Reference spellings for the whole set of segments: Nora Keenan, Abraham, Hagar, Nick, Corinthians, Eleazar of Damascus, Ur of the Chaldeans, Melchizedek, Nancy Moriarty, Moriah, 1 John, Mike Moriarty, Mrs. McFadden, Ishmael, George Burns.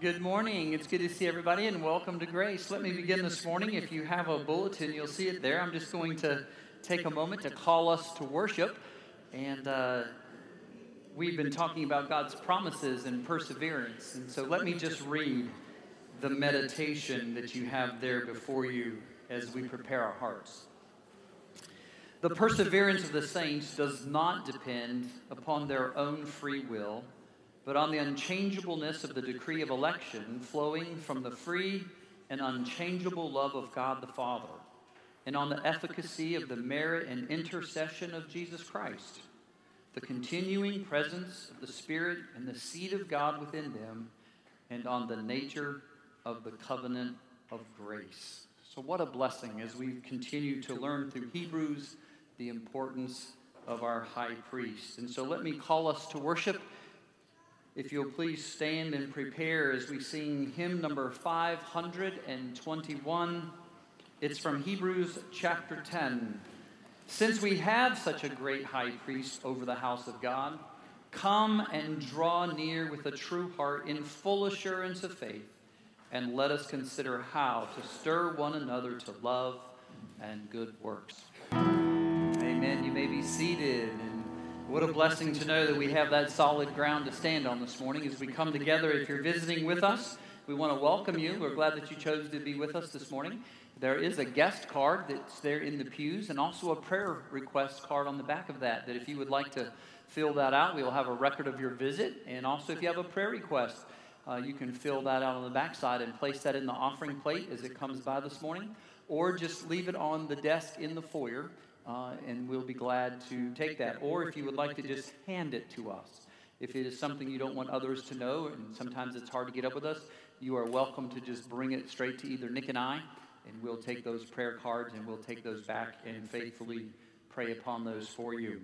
Good morning. It's good to see everybody, and welcome to Grace. Let me begin this morning. If you have a bulletin, you'll see it there. I'm just going to take a moment to call us to worship. And we've been talking about God's promises and perseverance. And so let me just read the meditation that you have there before you as we prepare our hearts. The perseverance of the saints does not depend upon their own free will, but on the unchangeableness of the decree of election flowing from the free and unchangeable love of God the Father, and on the efficacy of the merit and intercession of Jesus Christ, the continuing presence of the Spirit and the seed of God within them, and on the nature of the covenant of grace. So what a blessing as we continue to learn through Hebrews the importance of our high priest. And so let me call us to worship. If you'll please stand and prepare as we sing hymn number 521. It's from Hebrews chapter 10. Since we have such a great high priest over the house of God, come and draw near with a true heart in full assurance of faith, and let us consider how to stir one another to love and good works. Amen. You may be seated. What a blessing to know that we have that solid ground to stand on this morning as we come together. If you're visiting with us, we want to welcome you. We're glad that you chose to be with us this morning. There is a guest card that's there in the pews and also a prayer request card on the back of that if you would like to fill that out, we will have a record of your visit. And also if you have a prayer request, you can fill that out on the backside and place that in the offering plate as it comes by this morning, or just leave it on the desk in the foyer. And we'll be glad to take that. Or if you would like to just hand it to us. If it is something you don't want others to know, and sometimes it's hard to get up with us, you are welcome to just bring it straight to either Nick and I, and we'll take those prayer cards and we'll take those back and faithfully pray upon those for you.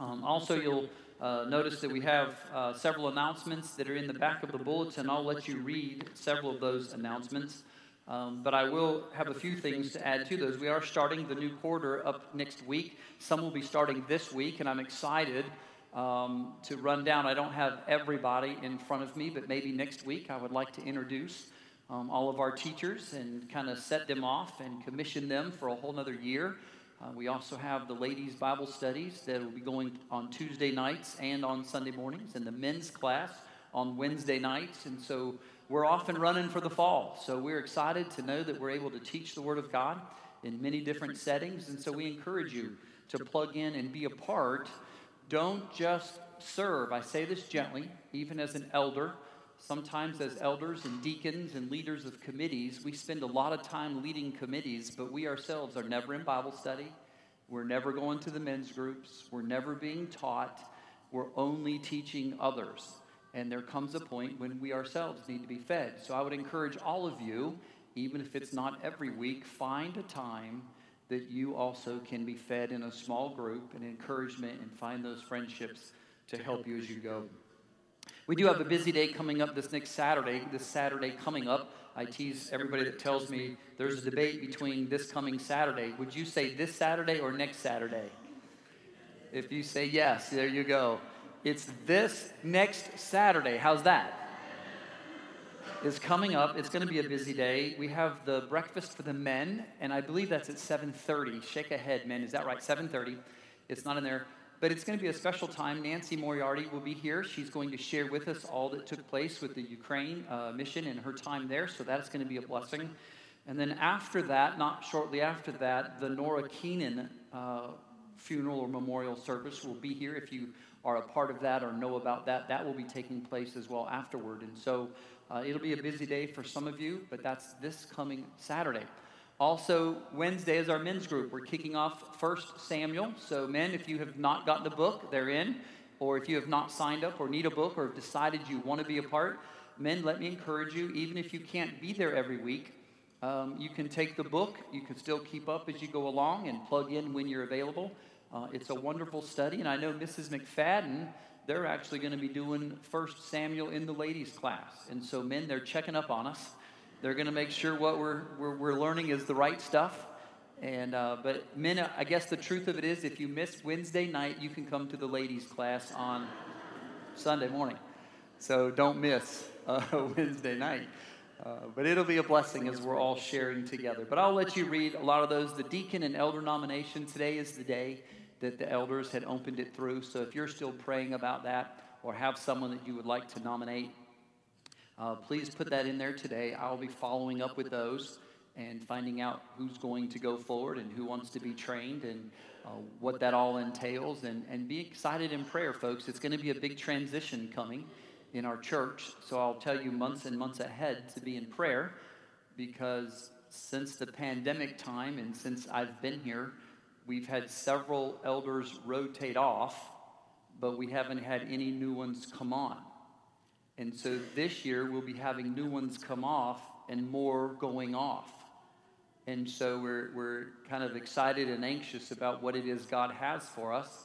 Also, you'll notice that we have several announcements that are in the back of the bulletin. I'll let you read several of those announcements. But I will have a few things to add to those. We are starting the new quarter up next week. Some will be starting this week, and I'm excited to run down. I don't have everybody in front of me, but maybe next week I would like to introduce all of our teachers and kind of set them off and commission them for a whole nother year. We also have the ladies' Bible studies that will be going on Tuesday nights and on Sunday mornings, and the men's class on Wednesday nights, and so we're off and running for the fall. So we're excited to know that we're able to teach the Word of God in many different settings. And so we encourage you to plug in and be a part. Don't just serve. I say this gently, even as an elder. Sometimes as elders and deacons and leaders of committees, we spend a lot of time leading committees, but we ourselves are never in Bible study. We're never going to the men's groups. We're never being taught. We're only teaching others. And there comes a point when we ourselves need to be fed. So I would encourage all of you, even if it's not every week, find a time that you also can be fed in a small group and encouragement, and find those friendships to help you as you go. We do have a busy day coming up this Saturday coming up. I tease everybody that tells me there's a debate between this coming Saturday. Would you say this Saturday or next Saturday? If you say yes, there you go. It's this next Saturday. How's that? It's coming up. It's going to be a busy day. We have the breakfast for the men, and I believe that's at 7:30. Shake a head, men. Is that right? 7:30. It's not in there. But it's going to be a special time. Nancy Moriarty will be here. She's going to share with us all that took place with the Ukraine mission and her time there, so that's going to be a blessing. And then after that, not shortly after that, the Nora Keenan funeral or memorial service will be here. If you are a part of that or know about that, that will be taking place as well afterward. And so it'll be a busy day for some of you, but that's this coming Saturday. Also, Wednesday is our men's group. We're kicking off 1 Samuel. So men, if you have not gotten a book, they're in. Or if you have not signed up or need a book or have decided you want to be a part, men, let me encourage you, even if you can't be there every week, you can take the book. You can still keep up as you go along and plug in when you're available. It's a wonderful study, and I know Mrs. McFadden, they're actually going to be doing 1 Samuel in the ladies' class. And so, men, they're checking up on us. They're going to make sure what we're learning is the right stuff. And but, men, I guess the truth of it is, if you miss Wednesday night, you can come to the ladies' class on Sunday morning. So don't miss. Wednesday night. But it'll be a blessing as we're all sharing together. But I'll let you read a lot of those. The deacon and elder nomination, today is the day that the elders had opened it through. So if you're still praying about that or have someone that you would like to nominate, please put that in there today. I'll be following up with those and finding out who's going to go forward and who wants to be trained and what that all entails. And be excited in prayer, folks. It's going to be a big transition coming in our church. So I'll tell you months and months ahead to be in prayer, because since the pandemic time and since I've been here, we've had several elders rotate off, but we haven't had any new ones come on. And so this year we'll be having new ones come off and more going off. And so we're kind of excited and anxious about what it is God has for us.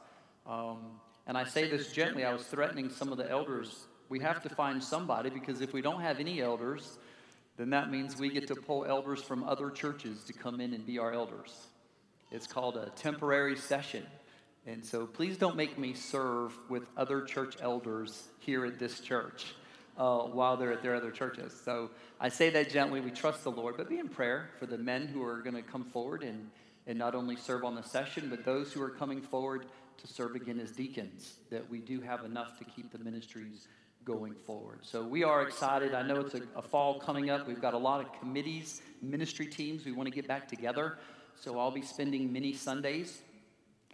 And I say this gently. I was threatening some of the elders. We have to find somebody, because if we don't have any elders, then that means we get to pull elders from other churches to come in and be our elders. It's called a temporary session. And so please don't make me serve with other church elders here at this church while they're at their other churches. So I say that gently. We trust the Lord, but be in prayer for the men who are going to come forward and not only serve on the session, but those who are coming forward to serve again as deacons, that we do have enough to keep the ministries going forward. So we are excited. I know it's a fall coming up. We've got a lot of committees, ministry teams. We want to get back together. So I'll be spending many Sundays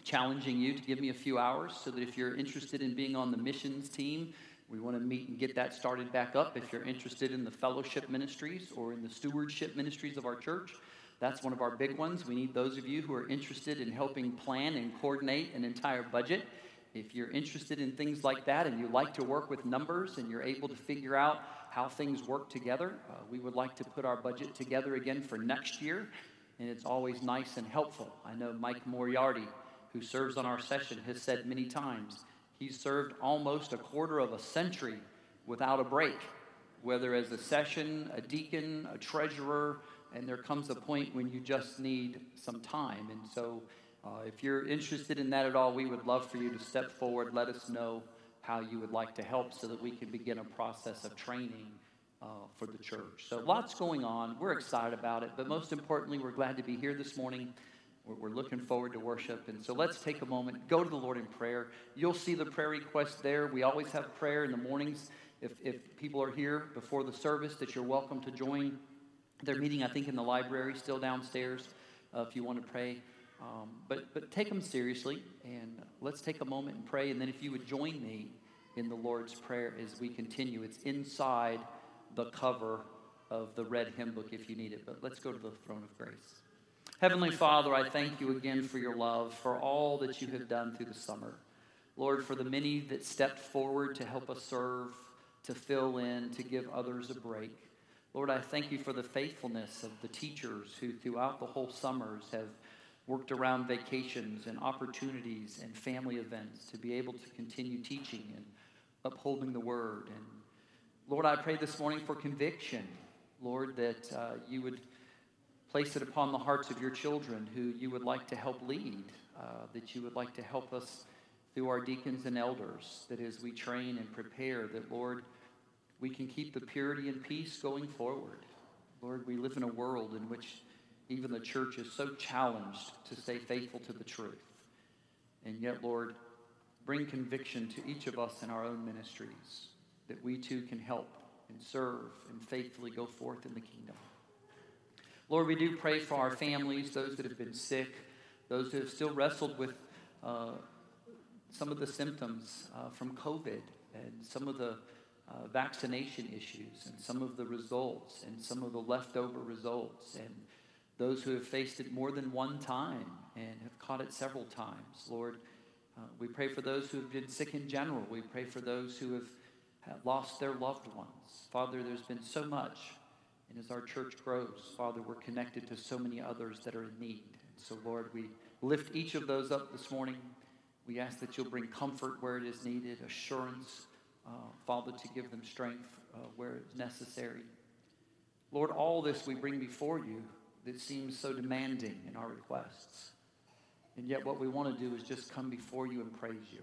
challenging you to give me a few hours, so that if you're interested in being on the missions team, we want to meet and get that started back up. If you're interested in the fellowship ministries or in the stewardship ministries of our church, that's one of our big ones. We need those of you who are interested in helping plan and coordinate an entire budget. If you're interested in things like that and you like to work with numbers and you're able to figure out how things work together, we would like to put our budget together again for next year, and it's always nice and helpful. I know Mike Moriarty, who serves on our session, has said many times, he's served almost a quarter of a century without a break, whether as a session, a deacon, a treasurer, and there comes a point when you just need some time. And so if you're interested in that at all, we would love for you to step forward. Let us know how you would like to help, so that we can begin a process of training for the church. So lots going on. We're excited about it, but most importantly, we're glad to be here this morning. We're looking forward to worship, and so let's take a moment, go to the Lord in prayer. You'll see the prayer request there. We always have prayer in the mornings. If people are here before the service, that you're welcome to join their meeting, I think in the library, still downstairs, if you want to pray. But take them seriously, and let's take a moment and pray, and then if you would join me in the Lord's Prayer as we continue. It's inside the cover of the red hymn book if you need it, but let's go to the throne of grace. Heavenly Father, I thank you again for your love, for all that you have done through the summer. Lord, for the many that stepped forward to help us serve, to fill in, to give others a break. Lord, I thank you for the faithfulness of the teachers who throughout the whole summers have worked around vacations and opportunities and family events to be able to continue teaching and upholding the word. And Lord, I pray this morning for conviction, Lord, that you would place it upon the hearts of your children who you would like to help lead, that you would like to help us through our deacons and elders, that as we train and prepare, that, Lord, we can keep the purity and peace going forward. Lord, we live in a world in which even the church is so challenged to stay faithful to the truth. And yet, Lord, bring conviction to each of us in our own ministries, that we too can help and serve and faithfully go forth in the kingdom. Lord, we do pray for our families, those that have been sick, those who have still wrestled with some of the symptoms from COVID, and some of the vaccination issues, and some of the results, and some of the leftover results, and those who have faced it more than one time and have caught it several times. Lord, we pray for those who have been sick in general. We pray for those who have lost their loved ones. Father, there's been so much. And as our church grows, Father, we're connected to so many others that are in need. And so, Lord, we lift each of those up this morning. We ask that you'll bring comfort where it is needed, assurance, Father, to give them strength where it's necessary. Lord, all this we bring before you that seems so demanding in our requests. And yet what we want to do is just come before you and praise you.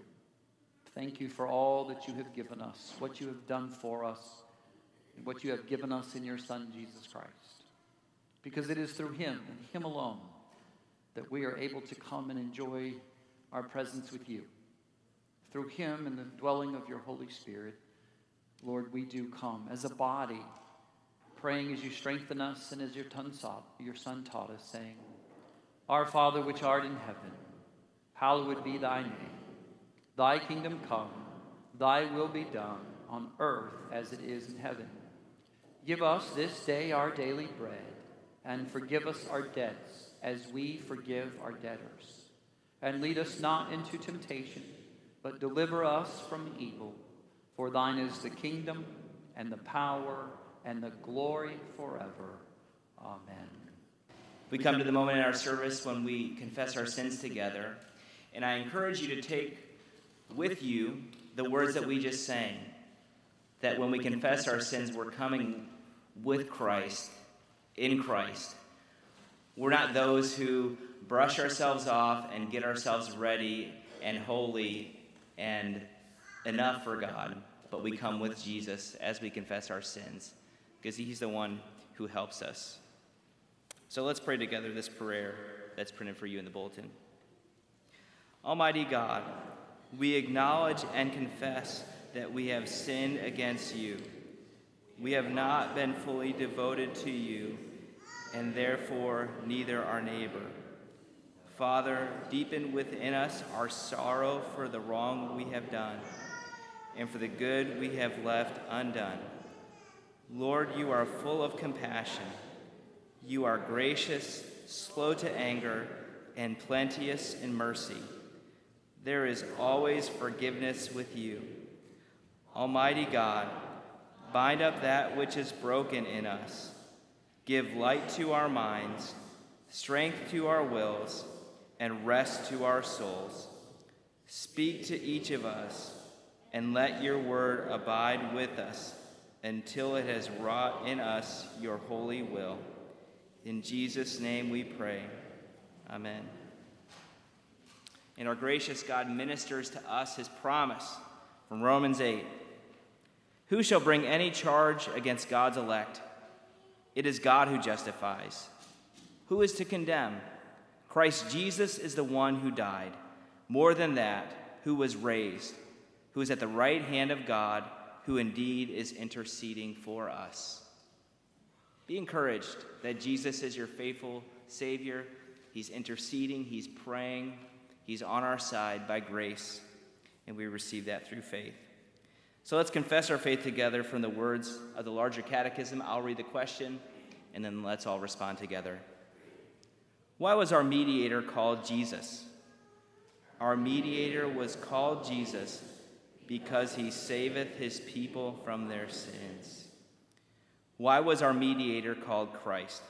Thank you for all that you have given us, what you have done for us, and what you have given us in your Son, Jesus Christ. Because it is through him and him alone that we are able to come and enjoy our presence with you. Through him and the dwelling of your Holy Spirit, Lord, we do come as a body, praying as you strengthen us and as your Son taught us, saying, Our Father which art in heaven, hallowed be thy name. Thy kingdom come, thy will be done on earth as it is in heaven. Give us this day our daily bread, and forgive us our debts as we forgive our debtors. And lead us not into temptation, but deliver us from evil. For thine is the kingdom and the power and the glory forever. Amen. We come to the moment in our service when we confess our sins together. And I encourage you to take with you the words that we just sang, that when we confess our sins, we're coming with Christ, in Christ. We're not those who brush ourselves off and get ourselves ready and holy and enough for God, but we come with Jesus as we confess our sins, because he's the one who helps us. So let's pray together this prayer that's printed for you in the bulletin. Almighty God, we acknowledge and confess that we have sinned against you. We have not been fully devoted to you, and therefore neither our neighbor. Father, deepen within us our sorrow for the wrong we have done, and for the good we have left undone. Lord, you are full of compassion. You are gracious, slow to anger, and plenteous in mercy. There is always forgiveness with you. Almighty God, bind up that which is broken in us. Give light to our minds, strength to our wills, and rest to our souls. Speak to each of us, and let your word abide with us until it has wrought in us your holy will. In Jesus' name we pray. Amen. And our gracious God ministers to us his promise from Romans 8. Who shall bring any charge against God's elect? It is God who justifies. Who is to condemn? Christ Jesus is the one who died. More than that, who was raised, who is at the right hand of God, who indeed is interceding for us. Be encouraged that Jesus is your faithful Savior. He's interceding, he's praying. He's on our side by grace, and we receive that through faith. So let's confess our faith together from the words of the larger catechism. I'll read the question, and then let's all respond together. Why was our mediator called Jesus? Our mediator was called Jesus because he saveth his people from their sins. Why was our mediator called Christ?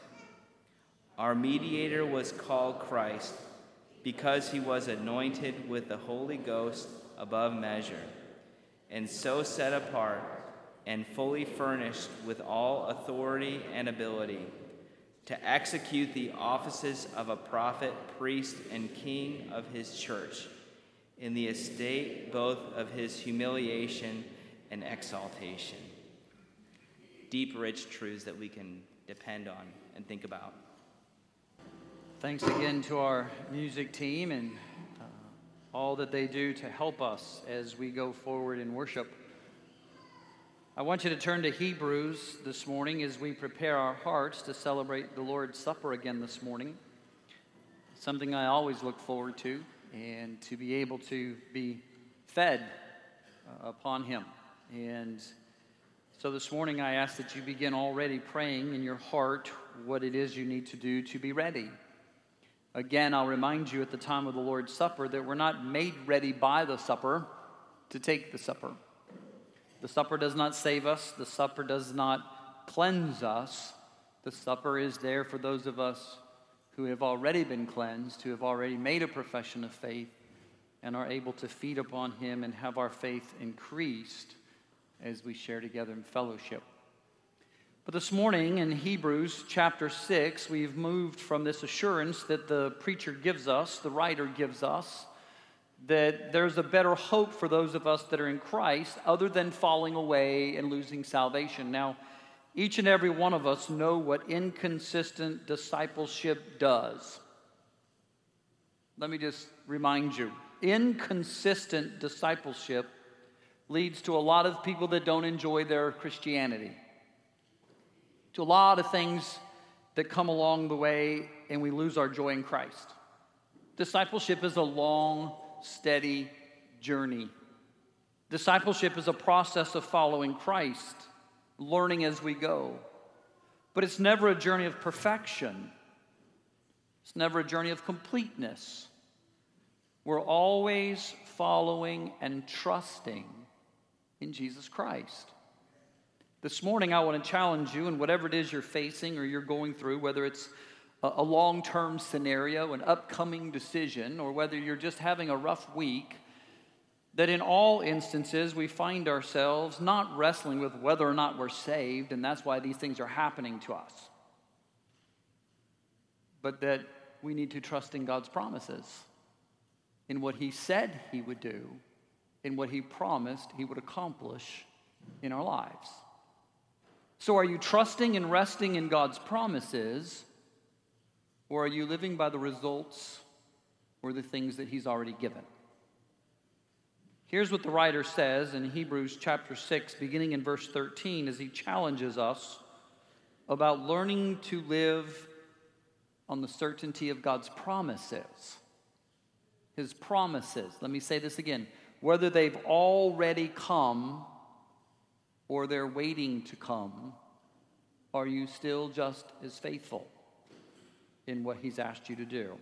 Our mediator was called Christ because he was anointed with the Holy Ghost above measure, and so set apart and fully furnished with all authority and ability to execute the offices of a prophet, priest, and king of his church in the estate both of his humiliation and exaltation. Deep, rich truths that we can depend on and think about. Thanks again to our music team and all that they do to help us as we go forward in worship. I want you to turn to Hebrews this morning as we prepare our hearts to celebrate the Lord's Supper again this morning. Something I always look forward to, and to be able to be fed upon him. And so this morning I ask that you begin already praying in your heart what it is you need to do to be ready. Again, I'll remind you at the time of the Lord's Supper that we're not made ready by the supper to take the supper. The supper does not save us. The supper does not cleanse us. The supper is there for those of us who have already been cleansed, who have already made a profession of faith, and are able to feed upon him and have our faith increased as we share together in fellowship. But this morning in Hebrews chapter 6, we've moved from this assurance that the preacher gives us, the writer gives us, that there's a better hope for those of us that are in Christ other than falling away and losing salvation. Now, each and every one of us know what inconsistent discipleship does. Let me just remind you, inconsistent discipleship leads to a lot of people that don't enjoy their Christianity, to a lot of things that come along the way, and we lose our joy in Christ. Discipleship is a long, steady journey. Discipleship is a process of following Christ, learning as we go. But it's never a journey of perfection. It's never a journey of completeness. We're always following and trusting in Jesus Christ. This morning, I want to challenge you in whatever it is you're facing or you're going through, whether it's a long-term scenario, an upcoming decision, or whether you're just having a rough week, that in all instances we find ourselves not wrestling with whether or not we're saved, and that's why these things are happening to us, but that we need to trust in God's promises, in what He said He would do, in what He promised He would accomplish in our lives. So are you trusting and resting in God's promises, or are you living by the results or the things that He's already given? Here's what the writer says in Hebrews chapter 6, beginning in verse 13, as he challenges us about learning to live on the certainty of God's promises. His promises, let me say this again, whether they've already come or they're waiting to come, are you still just as faithful in what He's asked you to do?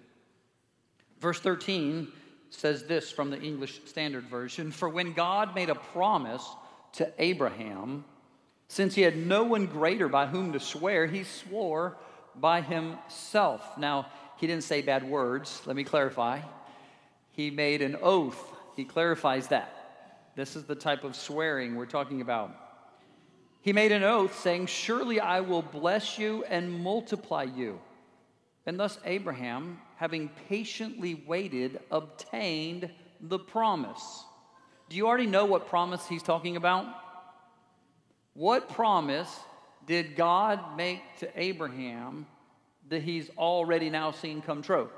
Verse 13 says this from the English Standard Version, "For when God made a promise to Abraham, since he had no one greater by whom to swear, he swore by himself." Now, he didn't say bad words. Let me clarify. He made an oath. He clarifies that. This is the type of swearing we're talking about. He made an oath saying, "Surely I will bless you and multiply you." And thus Abraham, having patiently waited, obtained the promise. Do you already know what promise he's talking about? What promise did God make to Abraham that he's already now seen come true?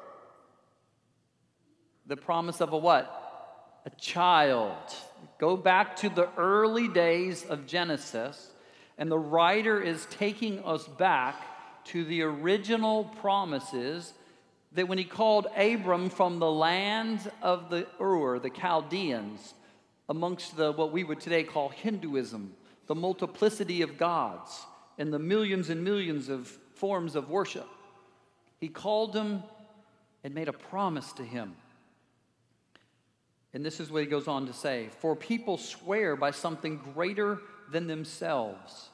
The promise of a what? A child. Go back to the early days of Genesis, and the writer is taking us back to the original promises that when he called Abram from the land of the Ur, the Chaldeans, amongst the what we would today call Hinduism, the multiplicity of gods and the millions and millions of forms of worship, he called him and made a promise to him. And this is what he goes on to say, "For people swear by something greater than themselves,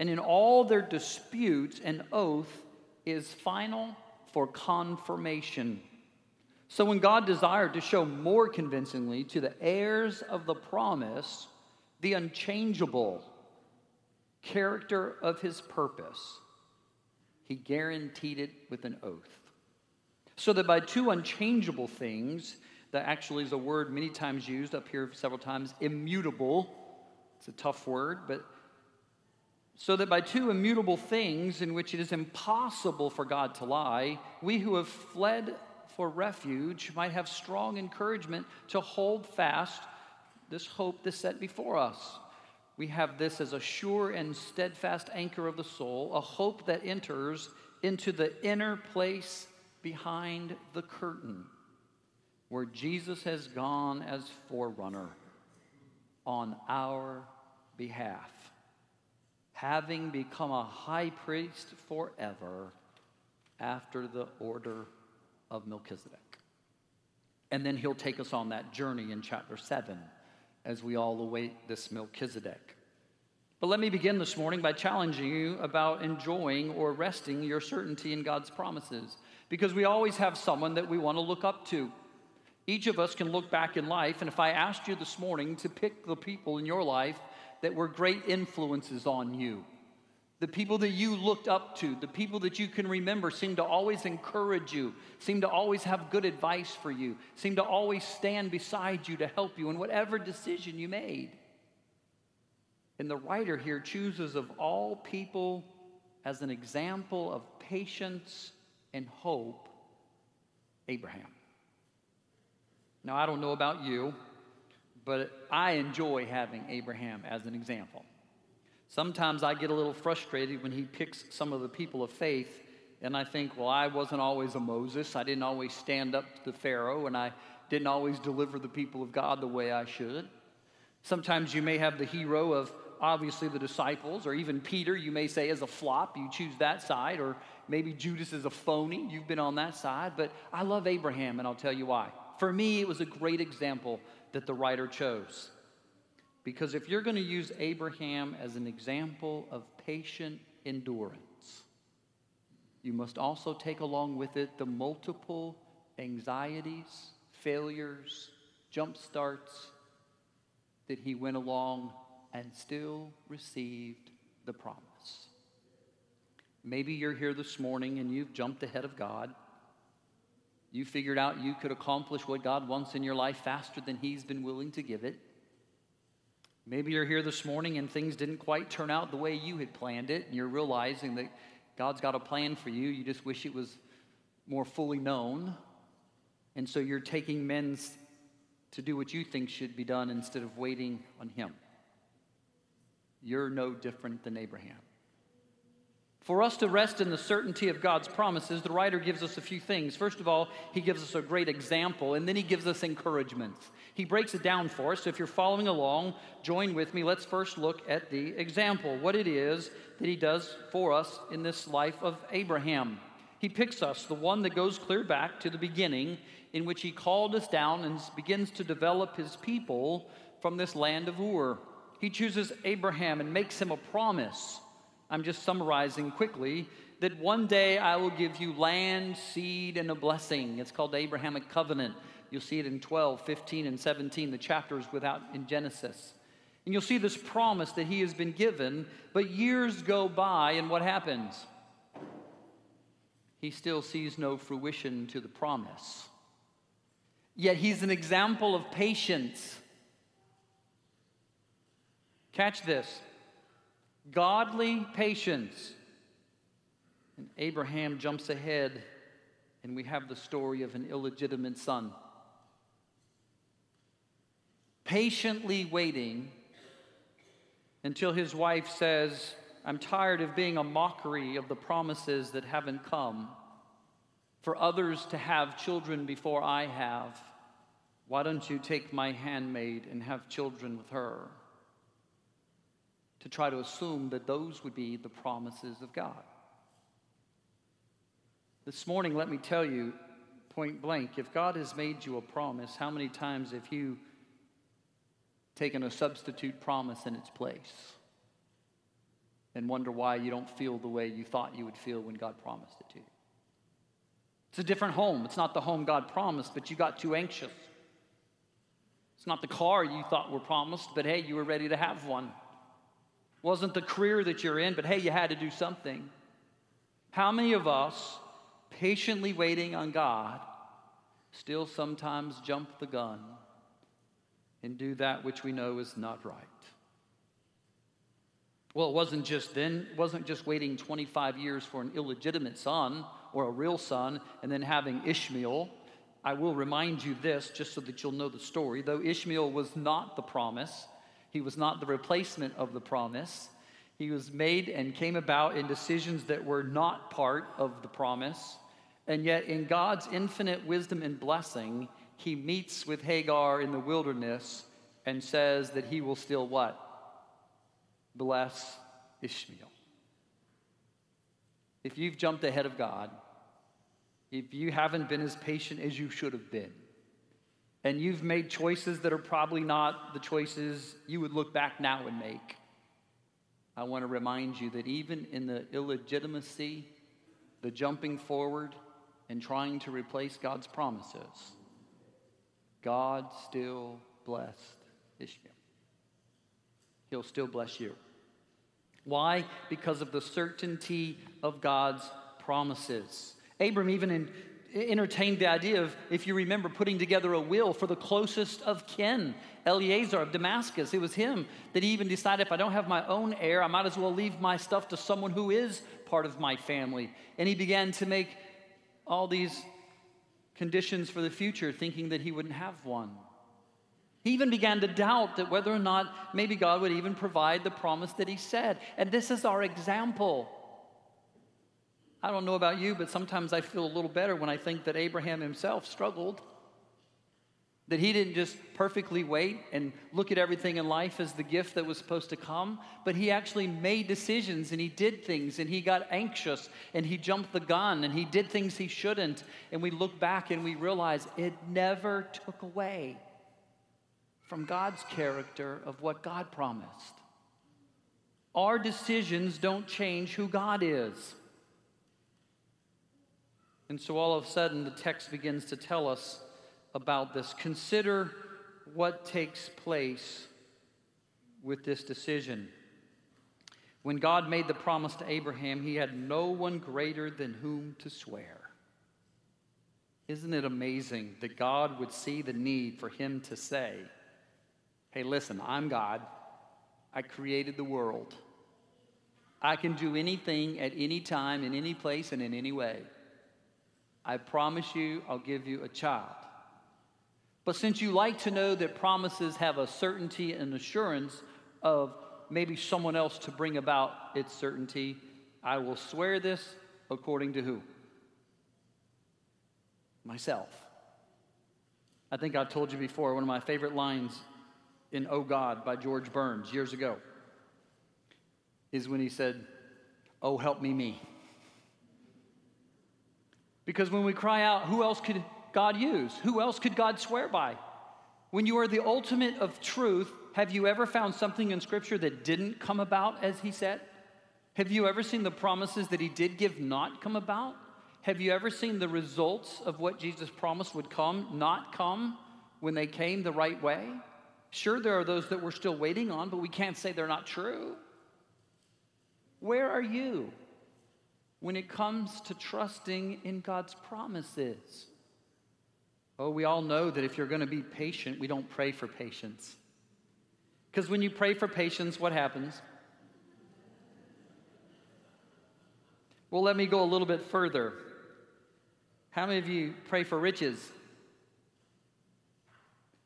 and in all their disputes, an oath is final for confirmation. So when God desired to show more convincingly to the heirs of the promise the unchangeable character of His purpose, He guaranteed it with an oath. So that by two unchangeable things," that actually is a word many times used up here several times, immutable. It's a tough word, but "so that by two immutable things in which it is impossible for God to lie, we who have fled for refuge might have strong encouragement to hold fast this hope that's set before us. We have this as a sure and steadfast anchor of the soul, a hope that enters into the inner place behind the curtain, where Jesus has gone as forerunner on our behalf, having become a high priest forever after the order of Melchizedek." And then he'll take us on that journey in chapter 7 as we all await this Melchizedek. But let me begin this morning by challenging you about enjoying or resting your certainty in God's promises, because we always have someone that we want to look up to. Each of us can look back in life, and if I asked you this morning to pick the people in your life that were great influences on you, The people that you looked up to, the people that you can remember seem to always encourage you, seem to always have good advice for you, seem to always stand beside you to help you in whatever decision you made. And the writer here chooses of all people as an example of patience and hope, Abraham. Now, I don't know about you, but I enjoy having Abraham as an example. Sometimes I get a little frustrated when he picks some of the people of faith, and I think, well, I wasn't always a Moses. I didn't always stand up to the Pharaoh, and I didn't always deliver the people of God the way I should. Sometimes you may have the hero of, obviously, the disciples, or even Peter, you may say, is a flop. You choose that side, or maybe Judas is a phony. You've been on that side, but I love Abraham, and I'll tell you why. For me, it was a great example that the writer chose. Because if you're going to use Abraham as an example of patient endurance, you must also take along with it the multiple anxieties, failures, jump starts that he went along and still received the promise. Maybe you're here this morning and you've jumped ahead of God. You figured out you could accomplish what God wants in your life faster than he's been willing to give it. Maybe you're here this morning and things didn't quite turn out the way you had planned it, and you're realizing that God's got a plan for you. You just wish it was more fully known. And so you're taking men's to do what you think should be done instead of waiting on him. You're no different than Abraham. For us to rest in the certainty of God's promises, the writer gives us a few things. First of all, he gives us a great example, and then he gives us encouragements. He breaks it down for us. So if you're following along, join with me. Let's first look at the example, what it is that he does for us in this life of Abraham. He picks us, the one that goes clear back to the beginning, in which he called us down and begins to develop his people from this land of Ur. He chooses Abraham and makes him a promise. I'm just summarizing quickly that one day I will give you land, seed, and a blessing. It's called the Abrahamic covenant. You'll see it in 12, 15, and 17, the chapters without in Genesis. And you'll see this promise that he has been given, but years go by, and what happens? He still sees no fruition to the promise. Yet he's an example of patience. Catch this. Godly patience. And Abraham jumps ahead, and we have the story of an illegitimate son. Patiently waiting until his wife says, I'm tired of being a mockery of the promises that haven't come, for others to have children before I have. Why don't you take my handmaid and have children with her? To try to assume that those would be the promises of God. This morning, let me tell you, point blank, if God has made you a promise, how many times have you taken a substitute promise in its place and wonder why you don't feel the way you thought you would feel when God promised it to you? It's a different home. It's not the home God promised, but you got too anxious. It's not the car you thought were promised, but hey, you were ready to have one. Wasn't the career that you're in, but hey, you had to do something. How many of us, patiently waiting on God, still sometimes jump the gun and do that which we know is not right? Well, it wasn't just then. It wasn't just waiting 25 years for an illegitimate son or a real son and then having Ishmael. I will remind you this just so that you'll know the story. Though Ishmael was not the promise, he was not the replacement of the promise. He was made and came about in decisions that were not part of the promise. And yet in God's infinite wisdom and blessing, he meets with Hagar in the wilderness and says that he will still what? Bless Ishmael. If you've jumped ahead of God, if you haven't been as patient as you should have been, and you've made choices that are probably not the choices you would look back now and make, I want to remind you that even in the illegitimacy, the jumping forward, and trying to replace God's promises, God still blessed Ishmael. He'll still bless you. Why? Because of the certainty of God's promises. Abram even entertained the idea of, if you remember, putting together a will for the closest of kin, Eleazar of Damascus. It was him that he even decided, if I don't have my own heir, I might as well leave my stuff to someone who is part of my family. And he began to make all these conditions for the future, thinking that he wouldn't have one. He even began to doubt that whether or not maybe God would even provide the promise that he said. And this is our example. I don't know about you, but sometimes I feel a little better when I think that Abraham himself struggled. That he didn't just perfectly wait and look at everything in life as the gift that was supposed to come, but he actually made decisions and he did things and he got anxious and he jumped the gun and he did things he shouldn't. And we look back and we realize it never took away from God's character of what God promised. Our decisions don't change who God is. And so all of a sudden, the text begins to tell us about this. Consider what takes place with this decision. When God made the promise to Abraham, he had no one greater than whom to swear. Isn't it amazing that God would see the need for him to say, hey, listen, I'm God. I created the world. I can do anything at any time, in any place, and in any way. I promise you, I'll give you a child. But since you like to know that promises have a certainty and assurance of maybe someone else to bring about its certainty, I will swear this according to who? Myself. I think I've told you before, one of my favorite lines in Oh God by George Burns years ago is when he said, oh, help me, me. Because when we cry out, who else could God use? Who else could God swear by? When you are the ultimate of truth, have you ever found something in Scripture that didn't come about as he said? Have you ever seen the promises that he did give not come about? Have you ever seen the results of what Jesus promised would come not come when they came the right way? Sure, there are those that we're still waiting on, but we can't say they're not true. Where are you when it comes to trusting in God's promises? Oh, we all know that if you're going to be patient, we don't pray for patience. Because when you pray for patience, what happens? Well, let me go a little bit further. How many of you pray for riches?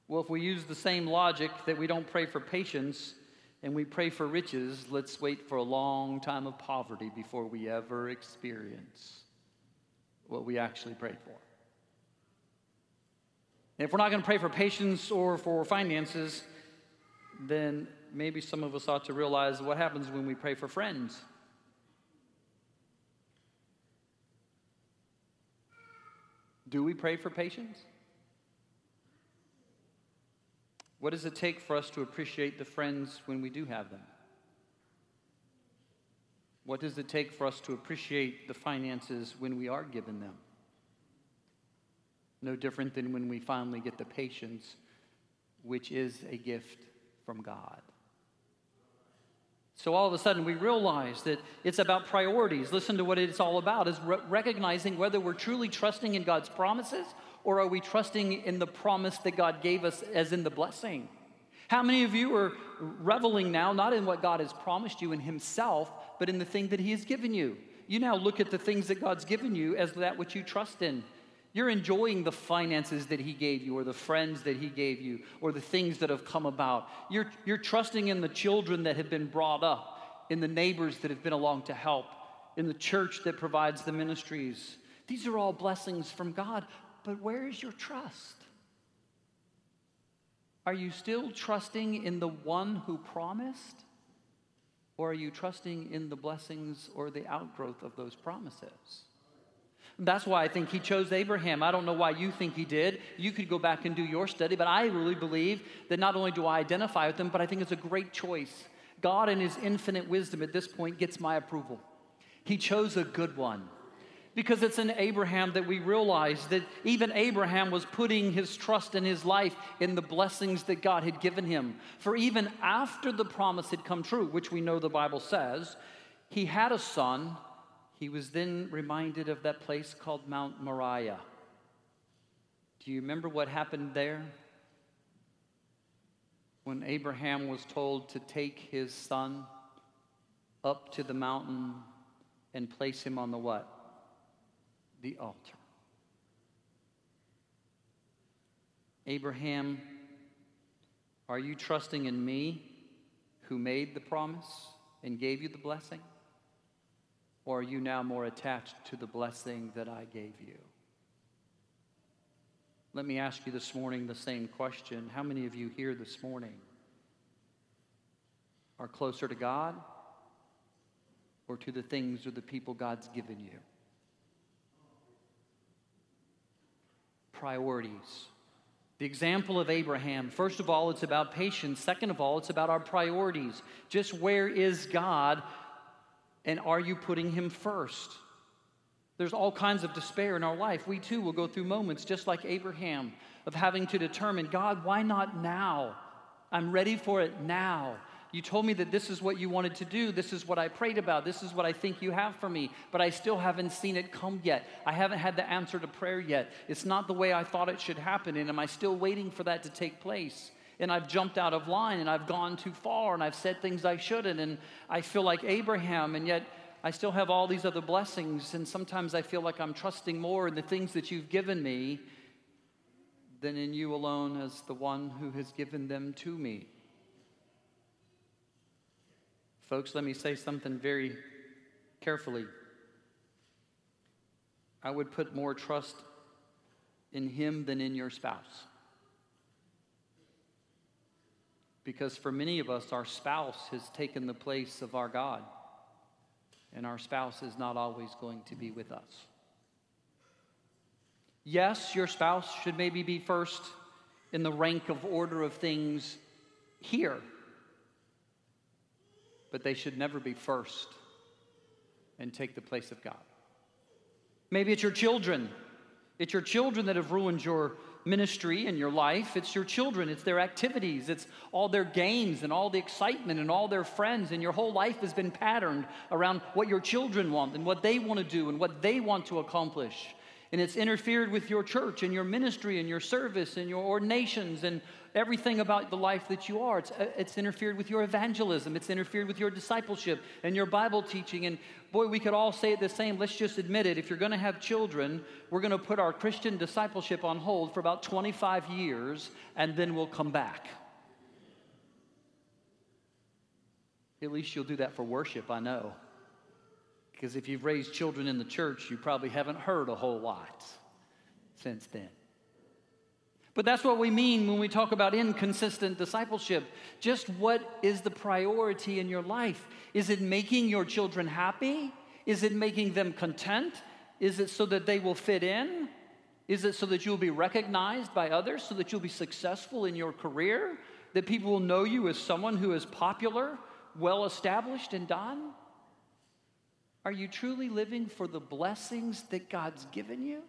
Well, if we use the same logic that we don't pray for patience, and we pray for riches, let's wait for a long time of poverty before we ever experience what we actually prayed for. And if we're not going to pray for patience or for finances, then maybe some of us ought to realize what happens when we pray for friends. Do we pray for patience? What does it take for us to appreciate the friends when we do have them? What does it take for us to appreciate the finances when we are given them? No different than when we finally get the patience, which is a gift from God. So all of a sudden we realize that it's about priorities. Listen to what it's all about, is recognizing whether we're truly trusting in God's promises, or are we trusting in the promise that God gave us as in the blessing? How many of you are reveling now, not in what God has promised you in himself, but in the thing that he has given you? You now look at the things that God's given you as that which you trust in. You're enjoying the finances that he gave you, or the friends that he gave you, or the things that have come about. You're trusting in the children that have been brought up, in the neighbors that have been along to help, in the church that provides the ministries. These are all blessings from God. But where is your trust? Are you still trusting in the one who promised? Or are you trusting in the blessings or the outgrowth of those promises? That's why I think he chose Abraham. I don't know why you think he did. You could go back and do your study, but I really believe that not only do I identify with him, but I think it's a great choice. God in his infinite wisdom at this point gets my approval. He chose a good one. because it's in Abraham that we realize that even Abraham was putting his trust in his life in the blessings that God had given him. For even after the promise had come true, which we know the Bible says, he had a son. He was then reminded of that place called Mount Moriah. Do you remember what happened there? When Abraham was told to take his son up to the mountain and place him on the what? The altar. Abraham, are you trusting in me who made the promise and gave you the blessing? Or are you now more attached to the blessing that I gave you? Let me ask you this morning the same question. How many of you here this morning are closer to God or to the things or the people God's given you? Priorities. The example of Abraham, first of all, it's about patience. Second of all, it's about our priorities. Just where is God, and are you putting him first? There's all kinds of despair in our life. We too will go through moments, just like Abraham, of having to determine, God, why not now? I'm ready for it now. You told me that this is what you wanted to do. This is what I prayed about. This is what I think you have for me. But I still haven't seen it come yet. I haven't had the answer to prayer yet. It's not the way I thought it should happen. And am I still waiting for that to take place? And I've jumped out of line, and I've gone too far, and I've said things I shouldn't, and I feel like Abraham, and yet I still have all these other blessings, and sometimes I feel like I'm trusting more in the things that you've given me than in you alone as the one who has given them to me. Folks, let me say something very carefully. I would put more trust in him than in your spouse. Because for many of us, our spouse has taken the place of our God, and our spouse is not always going to be with us. Yes, your spouse should maybe be first in the rank of order of things here, but they should never be first and take the place of God. Maybe it's your children. It's your children that have ruined your ministry and your life. It's your children. It's their activities. It's all their games and all the excitement and all their friends. And your whole life has been patterned around what your children want and what they want to do and what they want to accomplish. And it's interfered with your church and your ministry and your service and your ordinations and everything about the life that you are. It's interfered with your evangelism. It's interfered with your discipleship and your Bible teaching. And boy, we could all say it the same. Let's just admit it. If you're going to have children, we're going to put our Christian discipleship on hold for about 25 years, and then we'll come back. At least you'll do that for worship, I know. Because if you've raised children in the church, you probably haven't heard a whole lot since then. But that's what we mean when we talk about inconsistent discipleship. Just what is the priority in your life? Is it making your children happy? Is it making them content? Is it so that they will fit in? Is it so that you'll be recognized by others, so that you'll be successful in your career, that people will know you as someone who is popular, well-established, and done? Are you truly living for the blessings that God's given you?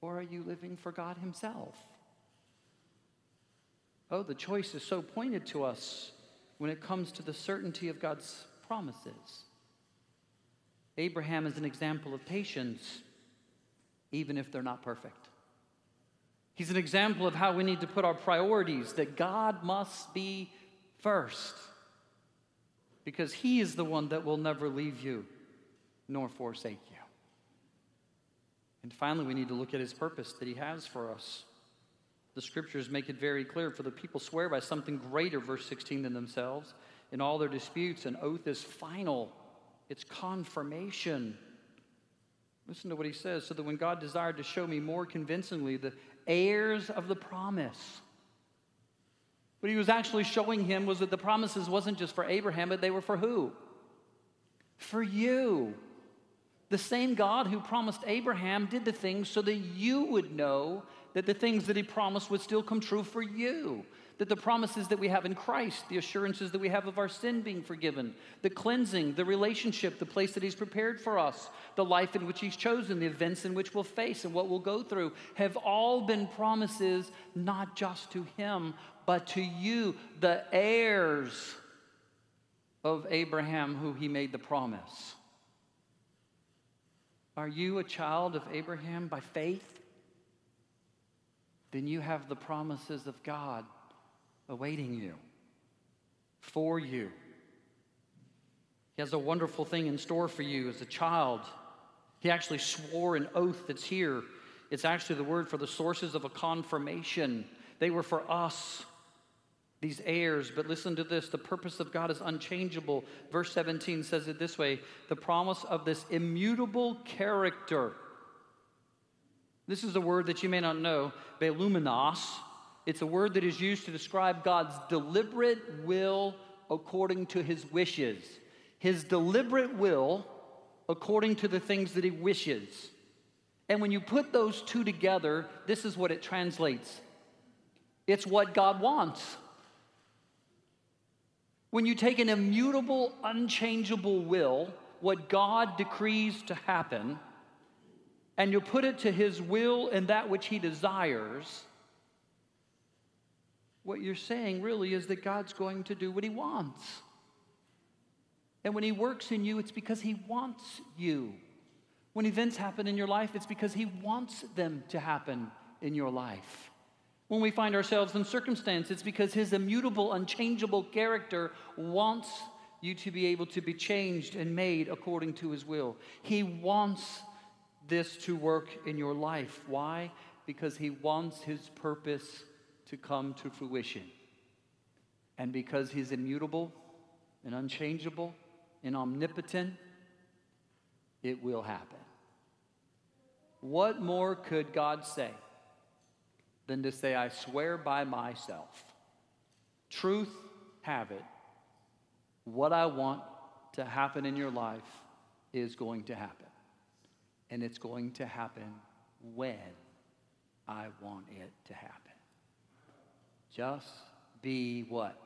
Or are you living for God himself? Oh, the choice is so pointed to us when it comes to the certainty of God's promises. Abraham is an example of patience, even if they're not perfect. He's an example of how we need to put our priorities, that God must be first, because he is the one that will never leave you nor forsake you. And finally, we need to look at his purpose that he has for us. The scriptures make it very clear, for the people swear by something greater, verse 16, than themselves. In all their disputes, an oath is final. It's confirmation. Listen to what he says. So that when God desired to show me more convincingly the heirs of the promise. What he was actually showing him was that the promises wasn't just for Abraham, but they were for who? For you. The same God who promised Abraham did the things so that you would know that the things that he promised would still come true for you. that the promises that we have in Christ, the assurances that we have of our sin being forgiven, the cleansing, the relationship, the place that he's prepared for us, the life in which he's chosen, the events in which we'll face and what we'll go through, have all been promises not just to him, but to you, the heirs of Abraham, who he made the promise. Are you a child of Abraham by faith? Then you have the promises of God awaiting you, for you. He has a wonderful thing in store for you as a child. He actually swore an oath that's here. It's actually the word for the sources of a confirmation. They were for us, these heirs. But listen to this. The purpose of God is unchangeable. Verse 17 says it this way. The promise of this immutable character. This is a word that you may not know. Beluminos. It's a word that is used to describe God's deliberate will according to his wishes. His deliberate will according to the things that he wishes. And when you put those two together, this is what it translates. It's what God wants. When you take an immutable, unchangeable will, what God decrees to happen, and you put it to his will and that which he desires, what you're saying really is that God's going to do what he wants. And when he works in you, it's because he wants you. When events happen in your life, it's because he wants them to happen in your life. When we find ourselves in circumstance, it's because his immutable, unchangeable character wants you to be able to be changed and made according to his will. He wants this to work in your life. Why? Because he wants his purpose to come to fruition. And because he's immutable and unchangeable and omnipotent, it will happen. What more could God say than to say, I swear by myself. Truth have it. What I want to happen in your life is going to happen. And it's going to happen when I want it to happen. Just be what?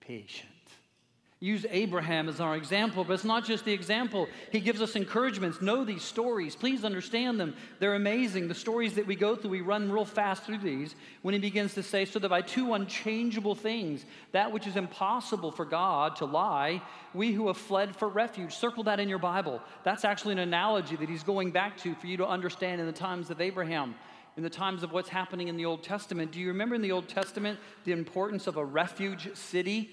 Patient. Use Abraham as our example, but it's not just the example. He gives us encouragements. Know these stories. Please understand them. They're amazing. The stories that we go through, we run real fast through these when he begins to say, so that by two unchangeable things, that which is impossible for God to lie, we who have fled for refuge. Circle that in your Bible. That's actually an analogy that he's going back to for you to understand in the times of Abraham. In the times of what's happening in the Old Testament. Do you remember in the Old Testament the importance of a refuge city?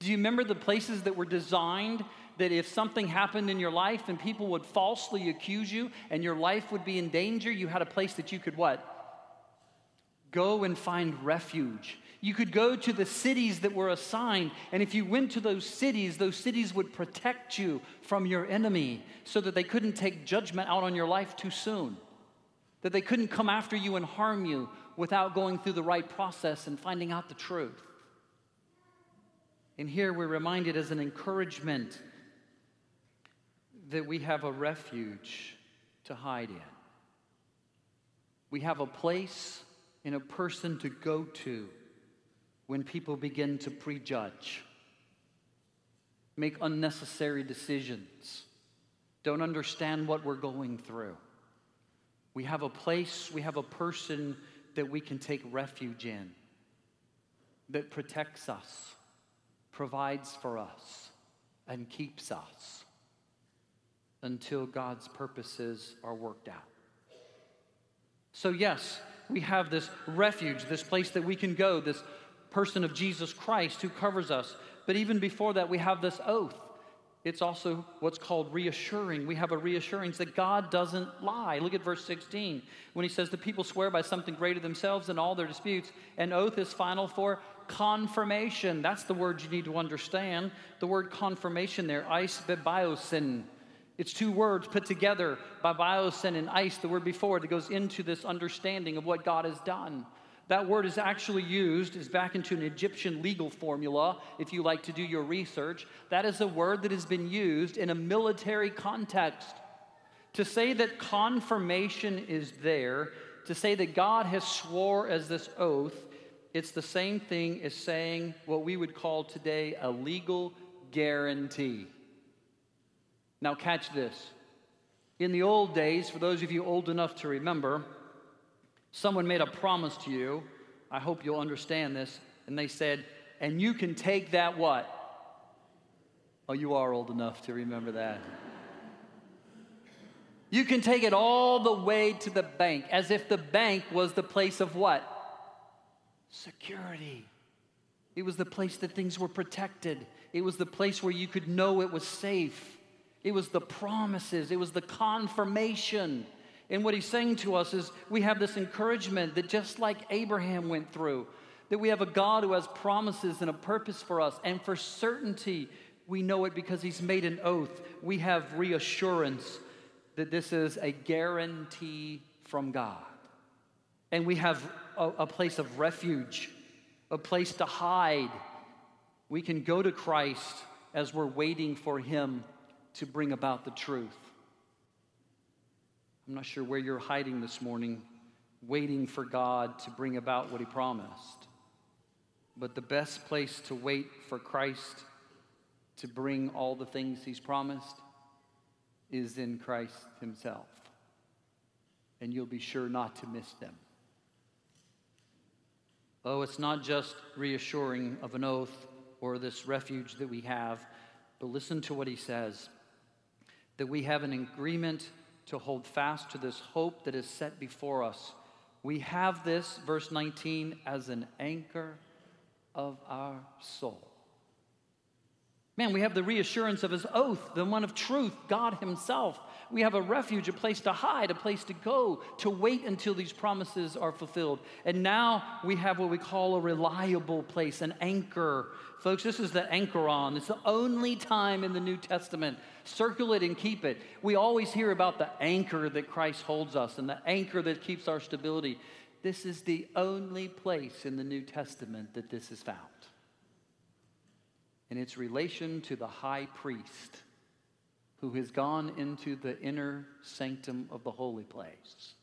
Do you remember the places that were designed that if something happened in your life and people would falsely accuse you and your life would be in danger, you had a place that you could what? Go and find refuge. You could go to the cities that were assigned, and if you went to those cities would protect you from your enemy so that they couldn't take judgment out on your life too soon. That they couldn't come after you and harm you without going through the right process and finding out the truth. And here we're reminded as an encouragement that we have a refuge to hide in. We have a place and a person to go to when people begin to prejudge, make unnecessary decisions, don't understand what we're going through. We have a place, we have a person that we can take refuge in, that protects us, provides for us, and keeps us until God's purposes are worked out. So yes, we have this refuge, this place that we can go, this person of Jesus Christ who covers us. But even before that, we have this oath. It's also what's called reassuring. We have a reassurance that God doesn't lie. Look at verse 16 when he says, the people swear by something greater themselves in all their disputes. An oath is final for confirmation. That's the word you need to understand. The word confirmation there, eis bibiosin. It's two words put together, bibiosin and eis, the word before, that goes into this understanding of what God has done. That word is actually used, is back into an Egyptian legal formula, if you like to do your research. That is a word that has been used in a military context. To say that confirmation is there, to say that God has swore as this oath, It's the same thing as saying what we would call today a legal guarantee. Now catch this. In the old days, for those of you old enough to remember, someone made a promise to you. I hope you'll understand this. And they said, and you can take that what? Oh, you are old enough to remember that. You can take it all the way to the bank, as if the bank was the place of what? Security. It was the place that things were protected. It was the place where you could know it was safe. It was the promises. It was the confirmation. And what he's saying to us is we have this encouragement that just like Abraham went through, that we have a God who has promises and a purpose for us. And for certainty, we know it because he's made an oath. We have reassurance that this is a guarantee from God. And we have a place of refuge, a place to hide. We can go to Christ as we're waiting for him to bring about the truth. I'm not sure where you're hiding this morning, waiting for God to bring about what he promised. But the best place to wait for Christ to bring all the things he's promised is in Christ himself. And you'll be sure not to miss them. Oh, it's not just reassuring of an oath or this refuge that we have, but listen to what he says, that we have an agreement to hold fast to this hope that is set before us. We have this, verse 19, as an anchor of our soul. Man, we have the reassurance of his oath, the one of truth, God himself. We have a refuge, a place to hide, a place to go, to wait until these promises are fulfilled. And now we have what we call a reliable place, an anchor. Folks, this is the anchoron. It's the only time in the New Testament. Circle it and keep it. We always hear about the anchor that Christ holds us and the anchor that keeps our stability. This is the only place in the New Testament that this is found. In its relation to the high priest who has gone into the inner sanctum of the holy place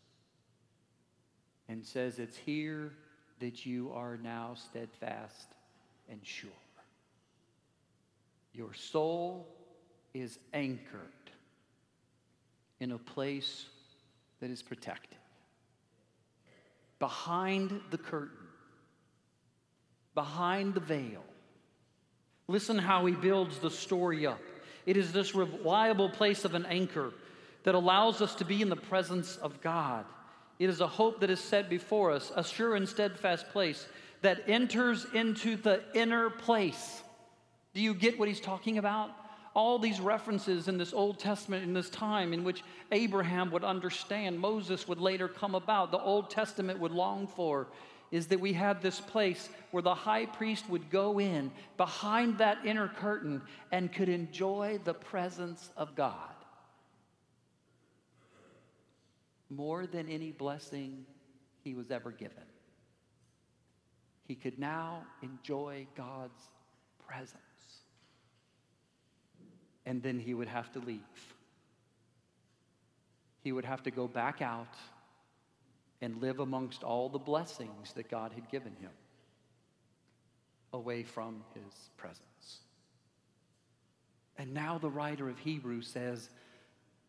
and says, it's here that you are now steadfast and sure. Your soul is anchored in a place that is protected. Behind the curtain, behind the veil, listen how he builds the story up. It is this reliable place of an anchor that allows us to be in the presence of God. It is a hope that is set before us, a sure and steadfast place that enters into the inner place. Do you get what he's talking about? All these references in this Old Testament, in this time in which Abraham would understand, Moses would later come about, the Old Testament would long for, is that we have this place where the high priest would go in behind that inner curtain and could enjoy the presence of God. More than any blessing he was ever given, he could now enjoy God's presence. And then he would have to leave. He would have to go back out and live amongst all the blessings that God had given him, away from his presence. And now the writer of Hebrews says,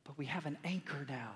but we have an anchor now.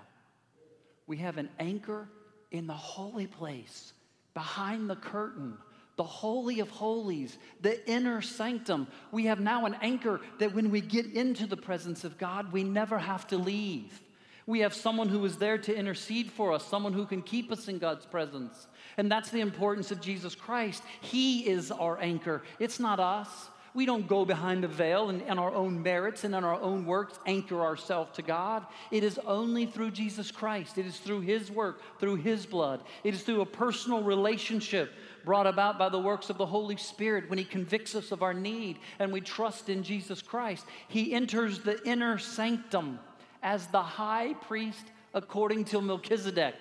We have an anchor in the holy place, behind the curtain, the holy of holies, the inner sanctum. We have now an anchor that when we get into the presence of God, we never have to leave. We have someone who is there to intercede for us, someone who can keep us in God's presence. And that's the importance of Jesus Christ. He is our anchor. It's not us. We don't go behind the veil and in our own merits and in our own works anchor ourselves to God. It is only through Jesus Christ. It is through his work, through his blood. It is through a personal relationship brought about by the works of the Holy Spirit when he convicts us of our need and we trust in Jesus Christ. He enters the inner sanctum as the high priest according to Melchizedek,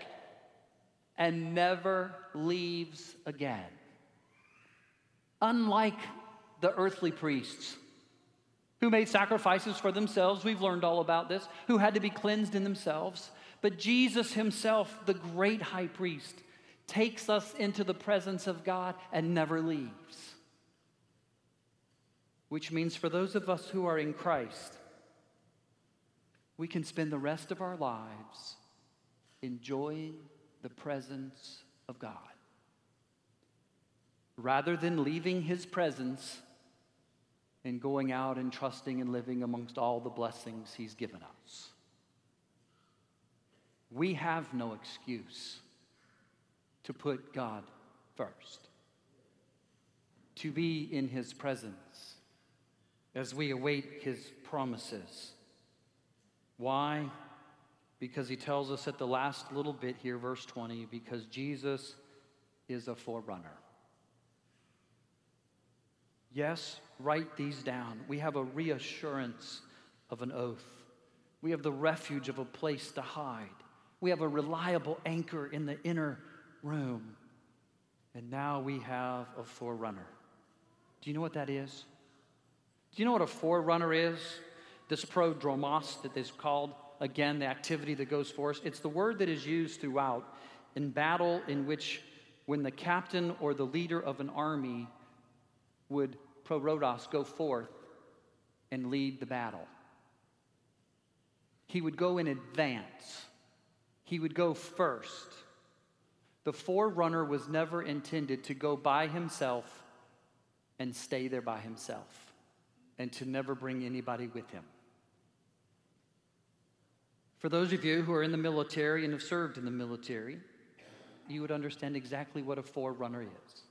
and never leaves again. Unlike the earthly priests who made sacrifices for themselves, we've learned all about this, who had to be cleansed in themselves, but Jesus himself, the great high priest, takes us into the presence of God and never leaves. Which means for those of us who are in Christ, we can spend the rest of our lives enjoying the presence of God. Rather than leaving his presence and going out and trusting and living amongst all the blessings he's given us. We have no excuse to put God first, to be in his presence as we await his promises. Why? Because he tells us at the last little bit here, verse 20, because Jesus is a forerunner. Yes, write these down. We have a reassurance of an oath. We have the refuge of a place to hide. We have a reliable anchor in the inner room. And now we have a forerunner. Do you know what that is? Do you know what a forerunner is? This prodromos that is called, again, the activity that goes for us. It's the word that is used throughout in battle in which when the captain or the leader of an army would proerodos go forth and lead the battle. He would go in advance. He would go first. The forerunner was never intended to go by himself and stay there by himself and to never bring anybody with him. For those of you who are in the military and have served in the military, you would understand exactly what a forerunner is.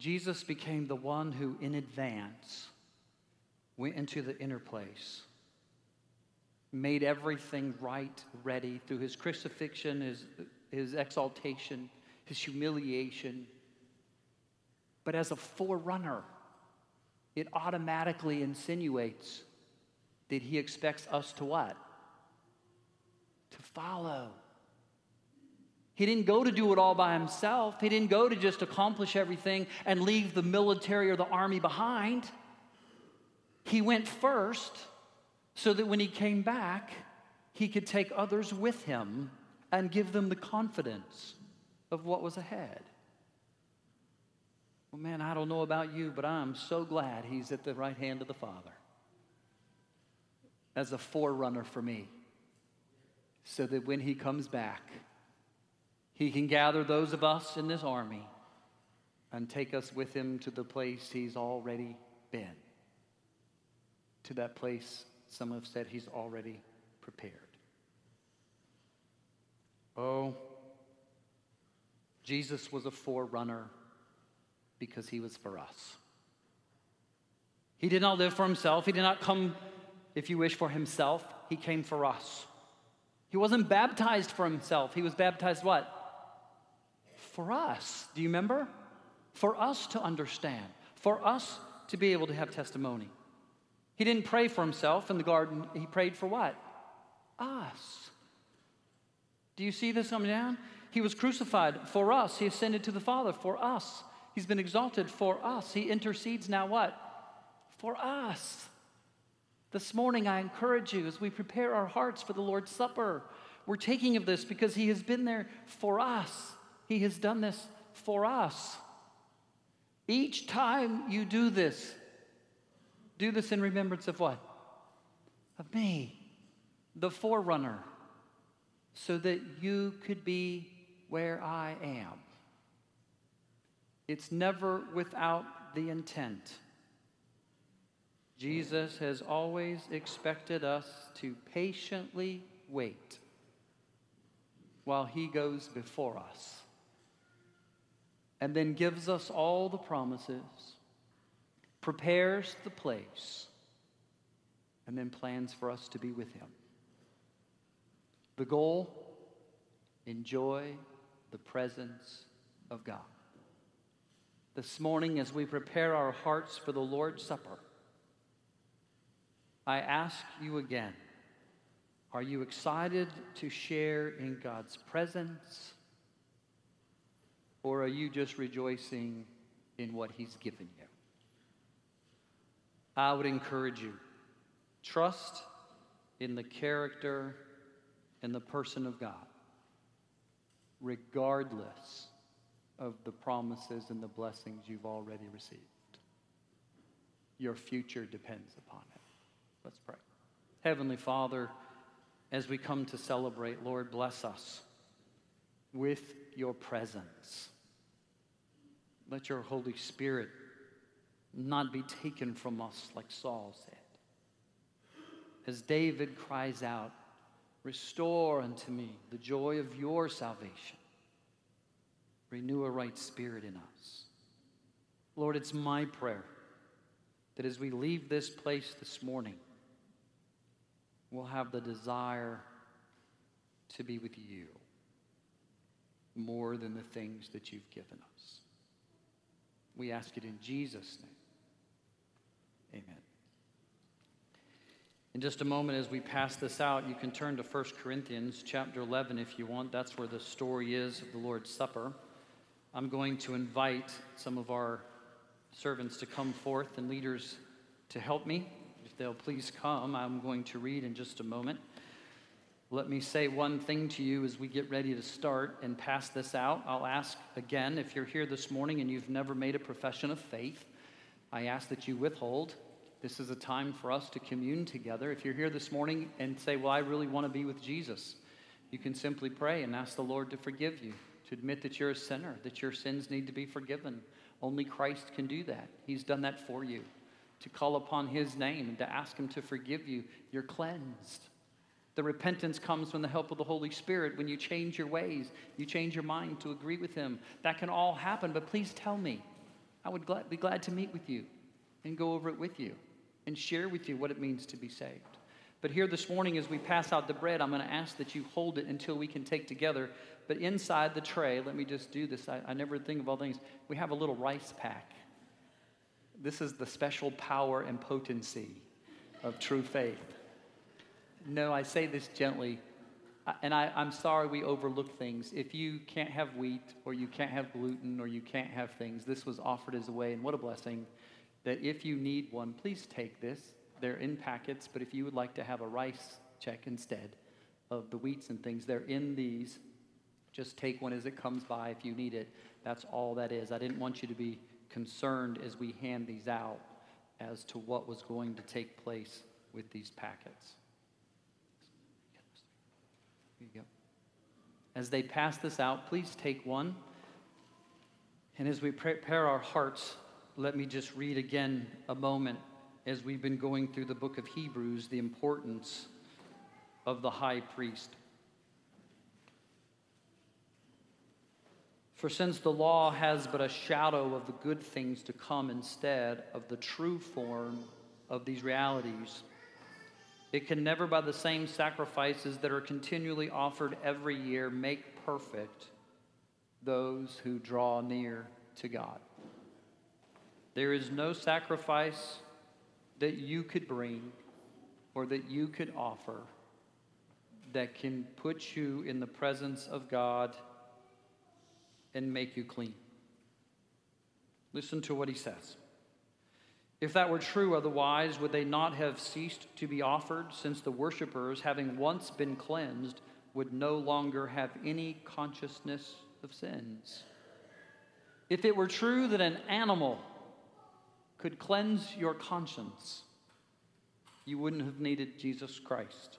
Jesus became the one who in advance went into the inner place, made everything right, ready through his crucifixion, his exaltation, his humiliation. But as a forerunner, it automatically insinuates that he expects us to what? To follow. He didn't go to do it all by himself. He didn't go to just accomplish everything and leave the military or the army behind. He went first so that when he came back, he could take others with him and give them the confidence of what was ahead. Well, man, I don't know about you, but I'm so glad he's at the right hand of the Father as a forerunner for me, so that when he comes back, he can gather those of us in this army and take us with him to the place he's already been, to that place some have said he's already prepared. Oh, Jesus was a forerunner because he was for us. He did not live for himself. He did not come, if you wish, for himself. He came for us. He wasn't baptized for himself. He was baptized what? For us. Do you remember? For us to understand. For us to be able to have testimony. He didn't pray for himself in the garden. He prayed for what? Us. Do you see this coming down? He was crucified for us. He ascended to the Father for us. He's been exalted for us. He intercedes now what? For us. This morning I encourage you as we prepare our hearts for the Lord's Supper. We're taking of this because he has been there for us. He has done this for us. Each time you do this in remembrance of what? Of me, the forerunner, so that you could be where I am. It's never without the intent. Jesus has always expected us to patiently wait while he goes before us, and then gives us all the promises, prepares the place, and then plans for us to be with him. The goal, enjoy the presence of God. This morning, as we prepare our hearts for the Lord's Supper, I ask you again, are you excited to share in God's presence? Or are you just rejoicing in what he's given you? I would encourage you, trust in the character and the person of God. regardless of the promises and the blessings you've already received. Your future depends upon it. Let's pray. Heavenly Father, as we come to celebrate, Lord, bless us with your presence. Let your Holy Spirit not be taken from us like Saul said. As David cries out, restore unto me the joy of your salvation. Renew a right spirit in us. Lord, it's my prayer that as we leave this place this morning, we'll have the desire to be with you more than the things that you've given us. We ask it in Jesus' name. Amen. In just a moment, as we pass this out, you can turn to 1 Corinthians chapter 11 if you want. That's where the story is of the Lord's Supper. I'm going to invite some of our servants to come forth and leaders to help me. If they'll please come, I'm going to read in just a moment. Let me say one thing to you as we get ready to start and pass this out. I'll ask again, if you're here this morning and you've never made a profession of faith, I ask that you withhold. This is a time for us to commune together. If you're here this morning and say, well, I really want to be with Jesus, you can simply pray and ask the Lord to forgive you, to admit that you're a sinner, that your sins need to be forgiven. Only Christ can do that. He's done that for you. To call upon his name and to ask him to forgive you, you're cleansed. The repentance comes from the help of the Holy Spirit when you change your ways, you change your mind to agree with him. That can all happen, but please tell me. I would be glad to meet with you and go over it with you and share with you what it means to be saved. But here this morning as we pass out the bread, I'm going to ask that you hold it until we can take together. But inside the tray, let me just do this. I never think of all things. We have a little rice pack. This is the special power and potency of true faith. No, I say this gently, and I'm sorry we overlook things. If you can't have wheat or you can't have gluten or you can't have things, this was offered as a way, and what a blessing. That if you need one, please take this. They're in packets, but if you would like to have a rice check instead of the wheats and things, they're in these. Just take one as it comes by if you need it. That's all that is. I didn't want you to be concerned as we hand these out as to what was going to take place with these packets. Here you go. As they pass this out, please take one. And as we prepare our hearts, let me just read again a moment as we've been going through the book of Hebrews, the importance of the high priest. For since the law has but a shadow of the good things to come instead of the true form of these realities, it can never by the same sacrifices that are continually offered every year make perfect those who draw near to God. There is no sacrifice that you could bring or that you could offer that can put you in the presence of God and make you clean. Listen to what he says. If that were true, otherwise would they not have ceased to be offered, since the worshipers, having once been cleansed, would no longer have any consciousness of sins? If it were true that an animal could cleanse your conscience, you wouldn't have needed Jesus Christ.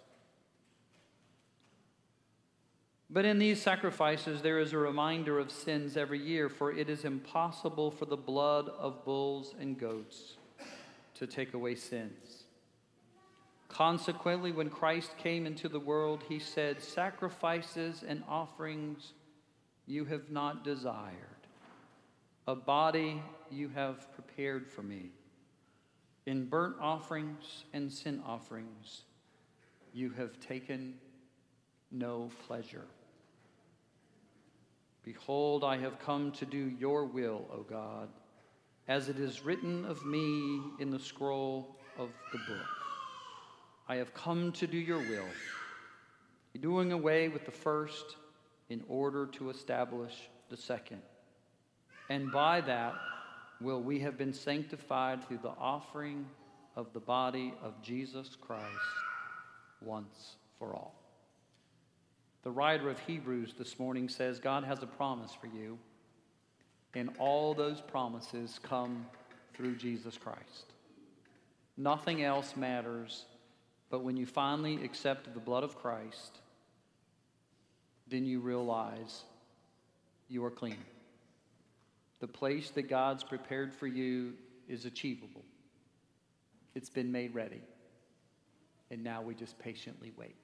But in these sacrifices, there is a reminder of sins every year, for it is impossible for the blood of bulls and goats to take away sins. Consequently, when Christ came into the world, he said, sacrifices and offerings you have not desired, a body you have prepared for me. In burnt offerings and sin offerings, you have taken no pleasure. Behold, I have come to do your will, O God, as it is written of me in the scroll of the book. I have come to do your will, doing away with the first in order to establish the second. And by that will we have been sanctified through the offering of the body of Jesus Christ once for all. The writer of Hebrews this morning says God has a promise for you, and all those promises come through Jesus Christ. Nothing else matters, but when you finally accept the blood of Christ, then you realize you are clean. The place that God's prepared for you is achievable. It's been made ready. And now we just patiently wait.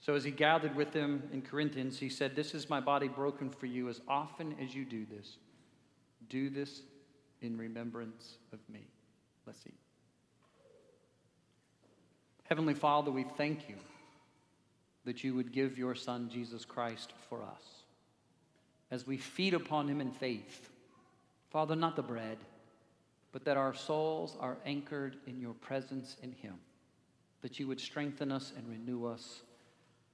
So as he gathered with them in Corinthians, he said, "This is my body broken for you. As often as you do this in remembrance of me." Let's eat. Heavenly Father, we thank you that you would give your Son, Jesus Christ, for us. As we feed upon him in faith, Father, not the bread, but that our souls are anchored in your presence in him, that you would strengthen us and renew us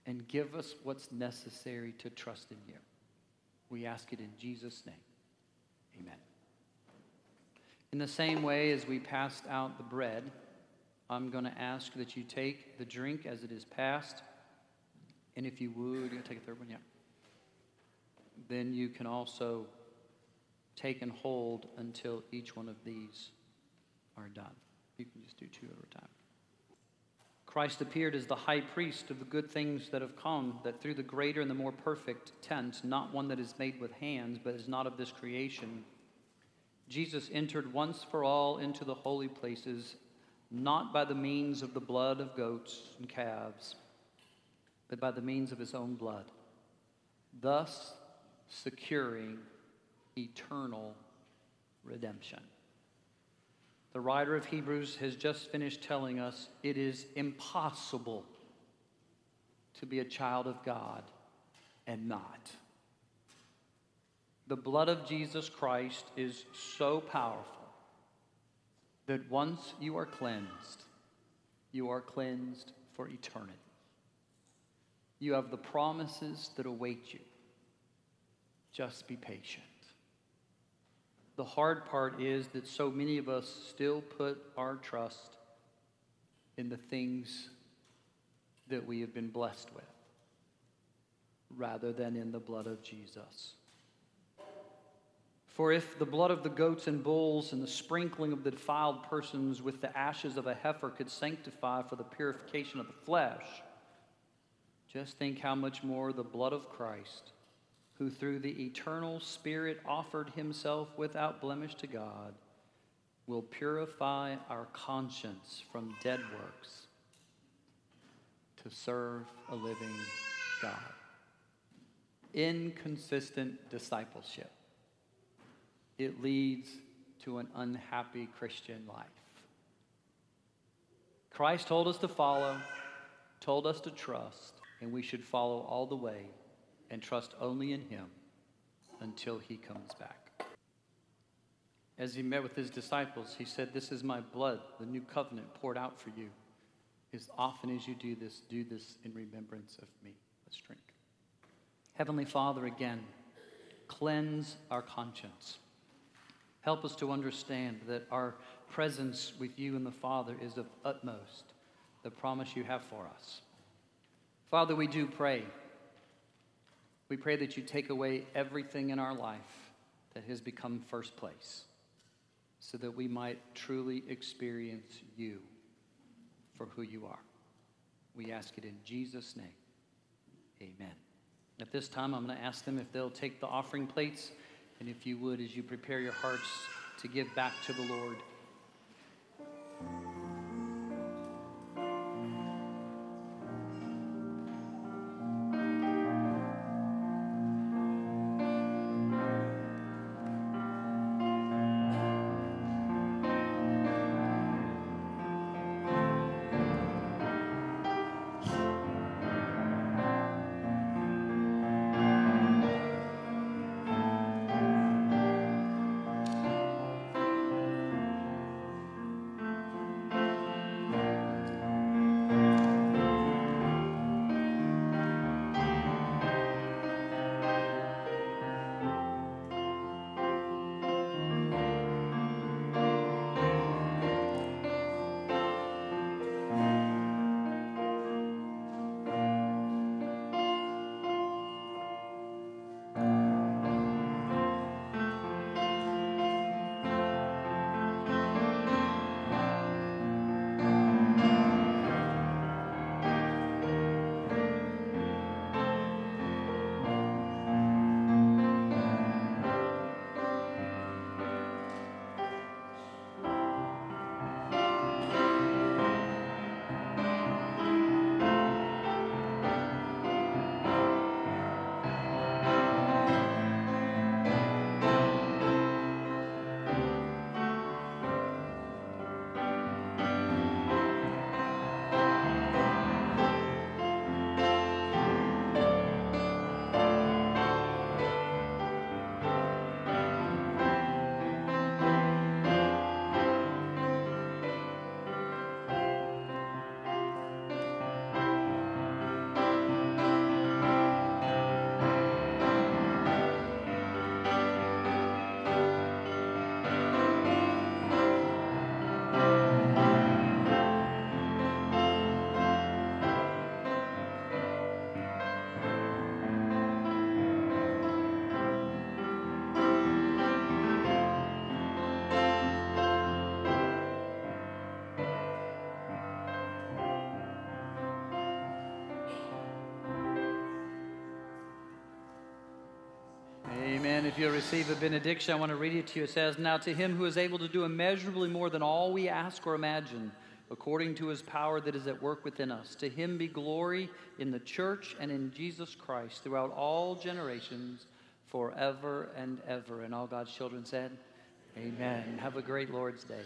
and give us what's necessary to trust in you. We ask it in Jesus' name. Amen. In the same way as we passed out the bread, I'm going to ask that you take the drink as it is passed. And if you would, you take a third one, yeah. Then you can also take and hold until each one of these are done. You can just do two at a time. Christ appeared as the high priest of the good things that have come, that through the greater and the more perfect tent, not one that is made with hands, but is not of this creation, Jesus entered once for all into the holy places, not by the means of the blood of goats and calves, but by the means of his own blood, thus securing eternal redemption. The writer of Hebrews has just finished telling us it is impossible to be a child of God and not. The blood of Jesus Christ is so powerful that once you are cleansed for eternity. You have the promises that await you. Just be patient. The hard part is that so many of us still put our trust in the things that we have been blessed with, rather than in the blood of Jesus. For if the blood of the goats and bulls and the sprinkling of the defiled persons with the ashes of a heifer could sanctify for the purification of the flesh, just think how much more the blood of Christ, who through the eternal Spirit offered himself without blemish to God, will purify our conscience from dead works to serve a living God. Inconsistent discipleship. It leads to an unhappy Christian life. Christ told us to follow, told us to trust, and we should follow all the way and trust only in him until he comes back. As he met with his disciples, he said, "This is my blood, the new covenant poured out for you. As often as you do this in remembrance of me." Let's drink. Heavenly Father, again, cleanse our conscience. Help us to understand that our presence with you and the Father is of utmost, the promise you have for us. Father, we do pray. We pray that you take away everything in our life that has become first place, so that we might truly experience you for who you are. We ask it in Jesus' name. Amen. At this time, I'm going to ask them if they'll take the offering plates, and if you would, as you prepare your hearts to give back to the Lord. Amen. If you receive a benediction, I want to read it to you. It says, "Now to him who is able to do immeasurably more than all we ask or imagine, according to his power that is at work within us, to him be glory in the church and in Jesus Christ throughout all generations, forever and ever." And all God's children said, Amen. Have a great Lord's Day.